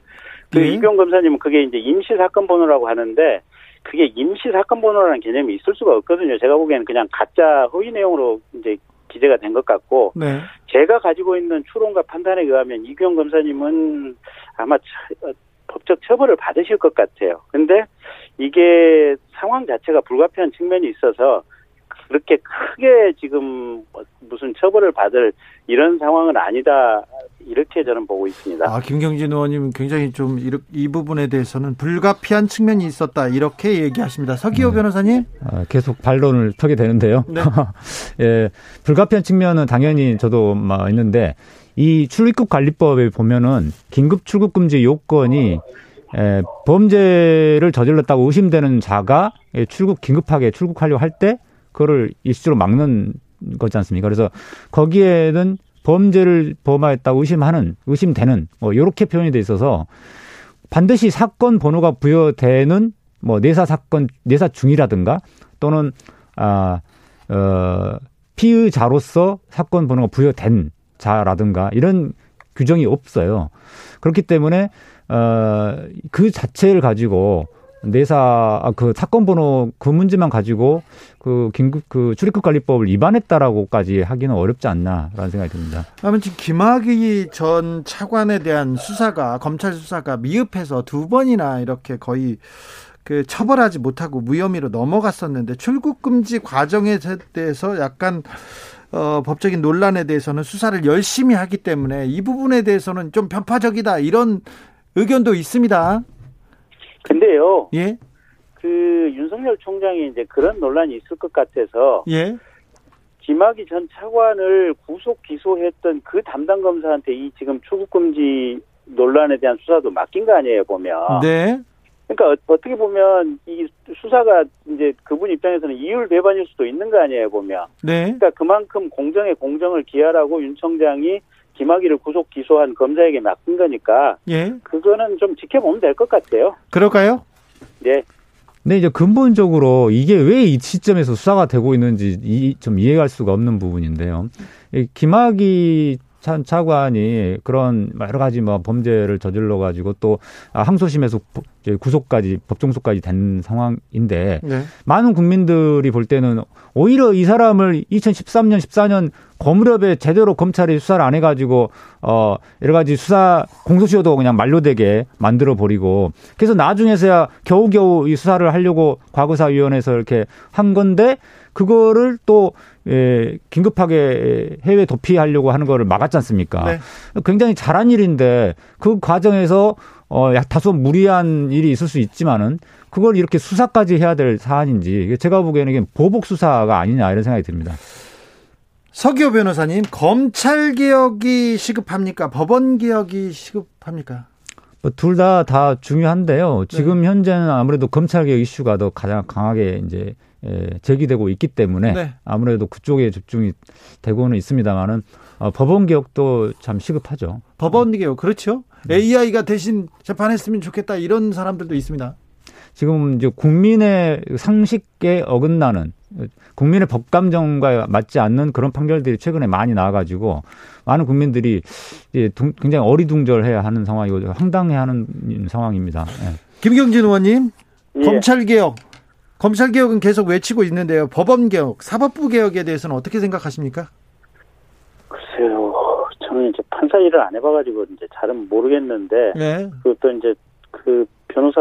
그 이규원 검사님은 그게 이제 임시 사건 번호라고 하는데, 그게 임시 사건 번호라는 개념이 있을 수가 없거든요. 제가 보기에는 그냥 가짜 허위 내용으로 이제 기재가 된 것 같고, 네. 제가 가지고 있는 추론과 판단에 의하면 이규원 검사님은 아마 법적 처벌을 받으실 것 같아요. 그런데 이게 상황 자체가 불가피한 측면이 있어서 그렇게 크게 지금 무슨 처벌을 받을 이런 상황은 아니다, 이렇게 저는 보고 있습니다. 아, 김경진 의원님 굉장히 좀 이 부분에 대해서는 불가피한 측면이 있었다, 이렇게 얘기하십니다. 서기호 변호사님. 계속 반론을 터게 되는데요. 네. 예, 불가피한 측면은 당연히 저도 막 있는데, 이 출입국관리법에 보면은 긴급 출국금지 요건이 범죄를 저질렀다고 의심되는 자가 긴급하게 출국하려고 할 때 그거를 일시적으로 막는 거지 않습니까? 그래서 거기에는 범죄를 범하였다고 의심되는, 뭐, 요렇게 표현이 돼 있어서 반드시 사건 번호가 부여되는, 뭐, 내사 중이라든가 또는, 피의자로서 사건 번호가 부여된 자라든가 이런 규정이 없어요. 그렇기 때문에, 그 자체를 가지고 그 사건 번호 그 문제만 가지고 그 출입국 관리법을 위반했다라고까지 하기는 어렵지 않나라는 생각이 듭니다. 아무튼 김학의 전 차관에 대한 검찰 수사가 미흡해서 두 번이나 이렇게 거의 그 처벌하지 못하고 무혐의로 넘어갔었는데, 출국 금지 과정에 대해서 약간 법적인 논란에 대해서는 수사를 열심히 하기 때문에 이 부분에 대해서는 좀 편파적이다, 이런 의견도 있습니다. 근데요. 예. 그 윤석열 총장이 이제 그런 논란이 있을 것 같아서, 예. 김학의 전 차관을 구속 기소했던 그 담당 검사한테 이 지금 출국 금지 논란에 대한 수사도 맡긴 거 아니에요, 보면. 네. 그러니까 어떻게 보면 이 수사가 이제 그분 입장에서는 이율 배반일 수도 있는 거 아니에요, 보면. 네. 그러니까 그만큼 공정에 공정을 기하라고 윤 총장이 김학의를 구속 기소한 검사에게 맡긴 거니까, 예. 그거는 좀 지켜보면 될 것 같아요. 그럴까요? 네. 근데 이제 근본적으로 이게 왜 이 시점에서 수사가 되고 있는지 좀 이해할 수가 없는 부분인데요. 김학의 차관이 그런 여러 가지 뭐 범죄를 저질러 가지고 또 항소심에서 구속까지 법정소까지 된 상황인데 네. 많은 국민들이 볼 때는 오히려 이 사람을 2013년 14년 거무렵에 제대로 검찰이 수사를 안 해가지고 여러 가지 수사 공소시효도 그냥 만료되게 만들어 버리고 그래서 나중에서야 겨우겨우 이 수사를 하려고 과거사위원회에서 이렇게 한 건데 그거를 또 긴급하게 해외 도피하려고 하는 거를 막았지 않습니까? 네. 굉장히 잘한 일인데 그 과정에서 다소 무리한 일이 있을 수 있지만은 그걸 이렇게 수사까지 해야 될 사안인지 제가 보기에는 이게 보복 수사가 아니냐 이런 생각이 듭니다. 서기호 변호사님, 검찰 개혁이 시급합니까? 법원 개혁이 시급합니까? 둘 다 중요한데요. 지금 네. 현재는 아무래도 검찰 개혁 이슈가 더 가장 강하게 이제 제기되고 있기 때문에 네. 아무래도 그쪽에 집중이 되고는 있습니다만은 법원 개혁도 참 시급하죠. 법원 개혁 그렇죠. AI가 대신 재판했으면 좋겠다 이런 사람들도 있습니다. 지금 이제 국민의 상식에 어긋나는 국민의 법감정과 맞지 않는 그런 판결들이 최근에 많이 나와가지고 많은 국민들이 이제 굉장히 어리둥절해야 하는 상황이고 황당해하는 상황입니다. 네. 김경진 의원님, 예. 검찰개혁은 계속 외치고 있는데요. 법원개혁, 사법부 개혁에 대해서는 어떻게 생각하십니까? 글쎄요, 저는 이제 판사 일을 안 해봐가지고 이제 잘은 모르겠는데 네. 그것도 이제 그 변호사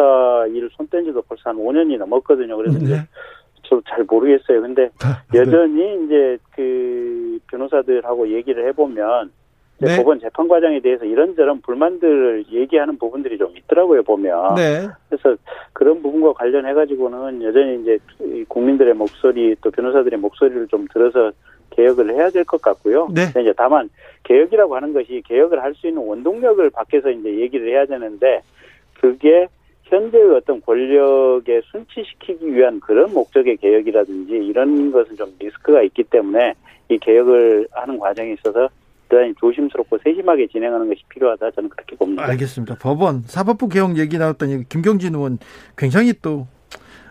일을 손 뗀 지도 벌써 한 5년이 넘었거든요. 그래서 이제 저도 잘 모르겠어요. 근데 여전히 이제 그 변호사들하고 얘기를 해보면 네. 법원 재판 과정에 대해서 이런저런 불만들을 얘기하는 부분들이 좀 있더라고요, 보면. 네. 그래서 그런 부분과 관련해가지고는 여전히 이제 국민들의 목소리 또 변호사들의 목소리를 좀 들어서 개혁을 해야 될 것 같고요. 네. 이제 다만 개혁이라고 하는 것이 개혁을 할 수 있는 원동력을 밖에서 이제 얘기를 해야 되는데 그게 현재의 어떤 권력에 순치시키기 위한 그런 목적의 개혁이라든지 이런 것은 좀 리스크가 있기 때문에 이 개혁을 하는 과정에 있어서 대단히 조심스럽고 세심하게 진행하는 것이 필요하다 저는 그렇게 봅니다. 알겠습니다. 법원 사법부 개혁 얘기 나왔더니 김경진 의원 굉장히 또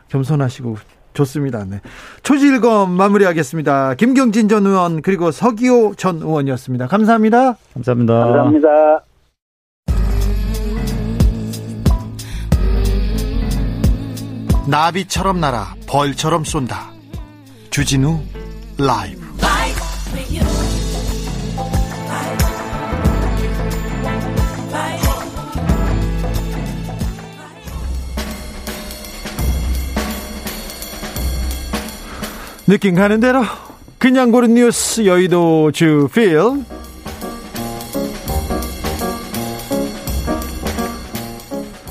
겸손하시고 좋습니다. 네. 초지일검 마무리하겠습니다. 김경진 전 의원 그리고 서기호 전 의원이었습니다. 감사합니다. 감사합니다. 감사합니다. 나비처럼 날아 벌처럼 쏜다. 주진우 라이브. 느낌 가는 대로 그냥 고른 뉴스 여의도 주필.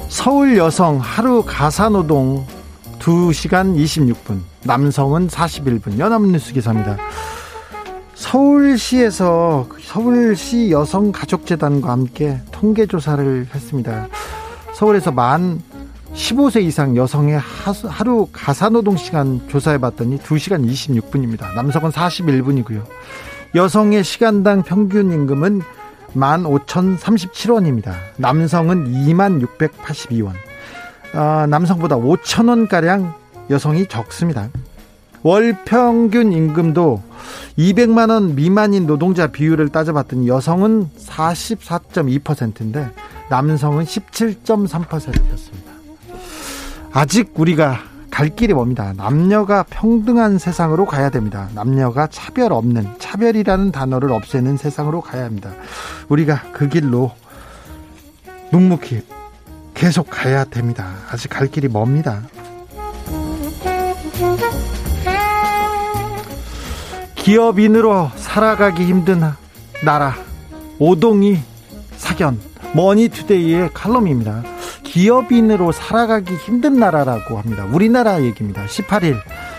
서울 여성 하루 가사노동 2시간 26분, 남성은 41분. 연합뉴스 기사입니다. 서울시에서 서울시 여성가족재단과 함께 통계조사를 했습니다. 서울에서 만 15세 이상 여성의 하루 가사노동 시간 조사해봤더니 2시간 26분입니다. 남성은 41분이고요. 여성의 시간당 평균 임금은 15,037원입니다. 남성은 26,682원. 남성보다 5,000원가량 여성이 적습니다. 월 평균 임금도 200만 원 미만인 노동자 비율을 따져봤더니 여성은 44.2%인데 남성은 17.3%였습니다. 아직 우리가 갈 길이 멉니다. 남녀가 평등한 세상으로 가야 됩니다. 남녀가 차별 없는, 차별이라는 단어를 없애는 세상으로 가야 합니다. 우리가 그 길로 묵묵히 계속 가야 됩니다. 아직 갈 길이 멉니다. 기업인으로 살아가기 힘든 나라, 오동이 사견, 머니투데이의 칼럼입니다. 기업인으로 살아가기 힘든 나라라고 합니다. 우리나라 얘기입니다. 18일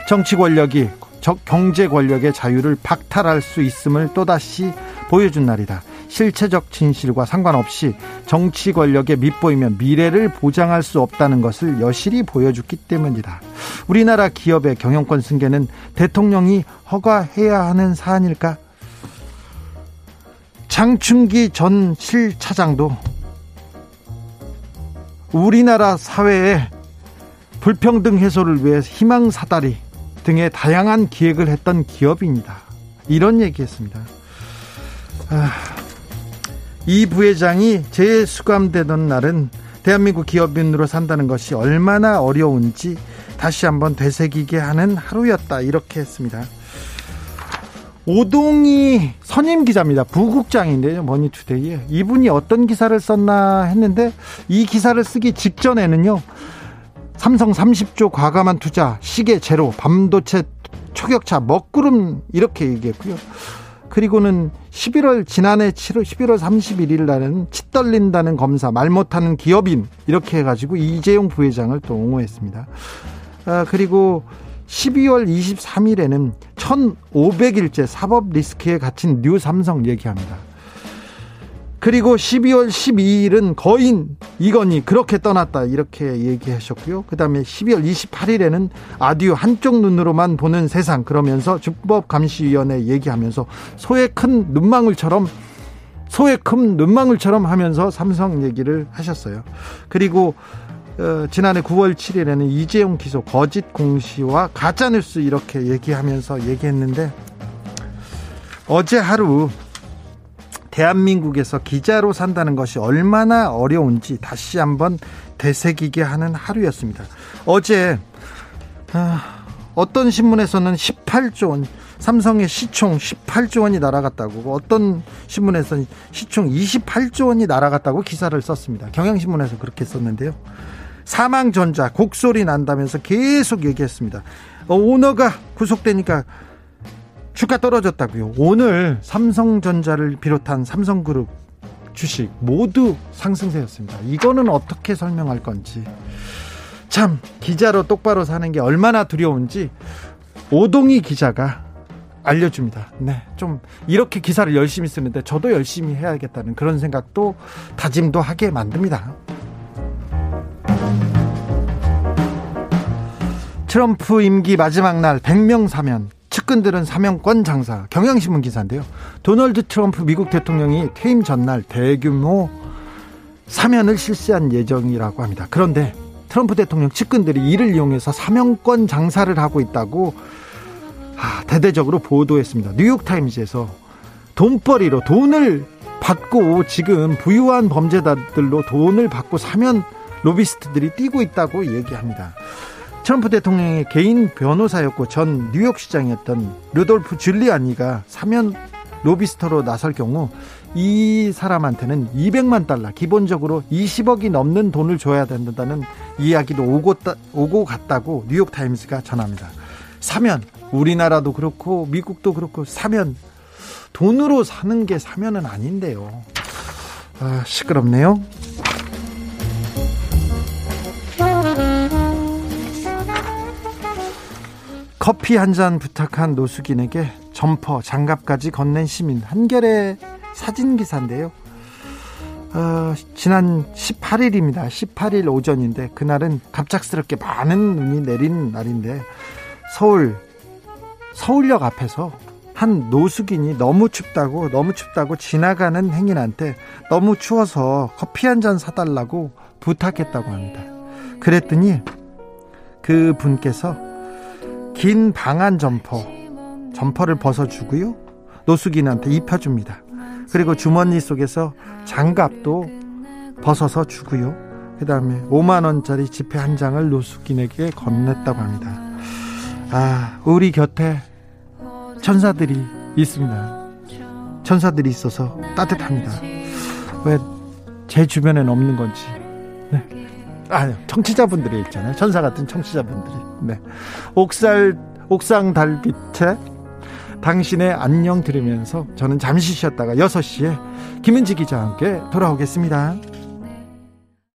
정치 권력이 경제 권력의 자유를 박탈할 수 있음을 또다시 보여준 날이다. 실체적 진실과 상관없이 정치 권력에 밉보이면 미래를 보장할 수 없다는 것을 여실히 보여줬기 때문이다. 우리나라 기업의 경영권 승계는 대통령이 허가해야 하는 사안일까? 장충기 전 실차장도 우리나라 사회의 불평등 해소를 위해 희망사다리 등의 다양한 기획을 했던 기업입니다. 이런 얘기했습니다. 이 부회장이 재수감되던 날은 대한민국 기업인으로 산다는 것이 얼마나 어려운지 다시 한번 되새기게 하는 하루였다, 이렇게 했습니다. 오동희 선임 기자입니다. 부국장인데요, 머니투데이에 이분이 어떤 기사를 썼나 했는데, 이 기사를 쓰기 직전에는요, 삼성 30조 과감한 투자, 시계 제로, 반도체 초격차 먹구름, 이렇게 얘기했고요. 그리고는 11월 31일 날에는 치떨린다는 검사, 말 못하는 기업인, 이렇게 해가지고 이재용 부회장을 또 옹호했습니다. 그리고 12월 23일에는 1500일째 사법 리스크에 갇힌 뉴삼성 얘기합니다. 그리고 12월 12일은 거인 이건희 그렇게 떠났다, 이렇게 얘기하셨고요. 그 다음에 12월 28일에는 아듀 한쪽 눈으로만 보는 세상, 그러면서 준법감시위원회 얘기하면서 소의 큰 눈망울처럼 하면서 삼성 얘기를 하셨어요. 그리고 지난해 9월 7일에는 이재용 기소, 거짓 공시와 가짜뉴스, 이렇게 얘기하면서 얘기했는데, 어제 하루 대한민국에서 기자로 산다는 것이 얼마나 어려운지 다시 한번 되새기게 하는 하루였습니다. 어제 어떤 신문에서는 18조 원, 삼성의 시총 18조 원이 날아갔다고, 어떤 신문에서는 시총 28조 원이 날아갔다고 기사를 썼습니다. 경향신문에서 그렇게 썼는데요. 사망전자 곡소리 난다면서 계속 얘기했습니다. 오너가 구속되니까 주가 떨어졌다고요. 오늘 삼성전자를 비롯한 삼성그룹 주식 모두 상승세였습니다. 이거는 어떻게 설명할 건지. 참, 기자로 똑바로 사는 게 얼마나 두려운지 오동희 기자가 알려줍니다. 네, 좀 이렇게 기사를 열심히 쓰는데 저도 열심히 해야겠다는 그런 생각도, 다짐도 하게 만듭니다. 트럼프 임기 마지막 날 100명 사면, 측근들은 사면권 장사. 경향신문 기사인데요, 도널드 트럼프 미국 대통령이 퇴임 전날 대규모 사면을 실시한 예정이라고 합니다. 그런데 트럼프 대통령 측근들이 이를 이용해서 사면권 장사를 하고 있다고 대대적으로 보도했습니다. 뉴욕타임즈에서 돈벌이로 돈을 받고, 지금 부유한 범죄자들로 돈을 받고 사면 로비스트들이 뛰고 있다고 얘기합니다. 트럼프 대통령의 개인 변호사였고 전 뉴욕시장이었던 루돌프 줄리아니가 사면 로비스터로 나설 경우 이 사람한테는 200만 달러, 기본적으로 20억이 넘는 돈을 줘야 된다는 이야기도 오고 갔다고 뉴욕타임스가 전합니다. 사면, 우리나라도 그렇고 미국도 그렇고, 사면 돈으로 사는 게 사면은 아닌데요. 아, 시끄럽네요. 커피 한 잔 부탁한 노숙인에게 점퍼, 장갑까지 건넨 시민. 한겨레 사진 기사인데요. 지난 18일입니다. 18일 오전인데, 그날은 갑작스럽게 많은 눈이 내린 날인데, 서울역 앞에서 한 노숙인이 너무 춥다고 지나가는 행인한테 너무 추워서 커피 한 잔 사달라고 부탁했다고 합니다. 그랬더니 그 분께서 긴 방한 점퍼를 벗어주고요, 노숙인한테 입혀줍니다. 그리고 주머니 속에서 장갑도 벗어서 주고요, 그 다음에 5만원짜리 지폐 한 장을 노숙인에게 건넸다고 합니다. 우리 곁에 천사들이 있습니다. 천사들이 있어서 따뜻합니다. 왜 제 주변엔 없는 건지. 네. 청취자분들이 있잖아요. 천사 같은 청취자분들이. 네. 옥상 달빛에 당신의 안녕 들으면서 저는 잠시 쉬었다가 6시에 김은지 기자와 함께 돌아오겠습니다.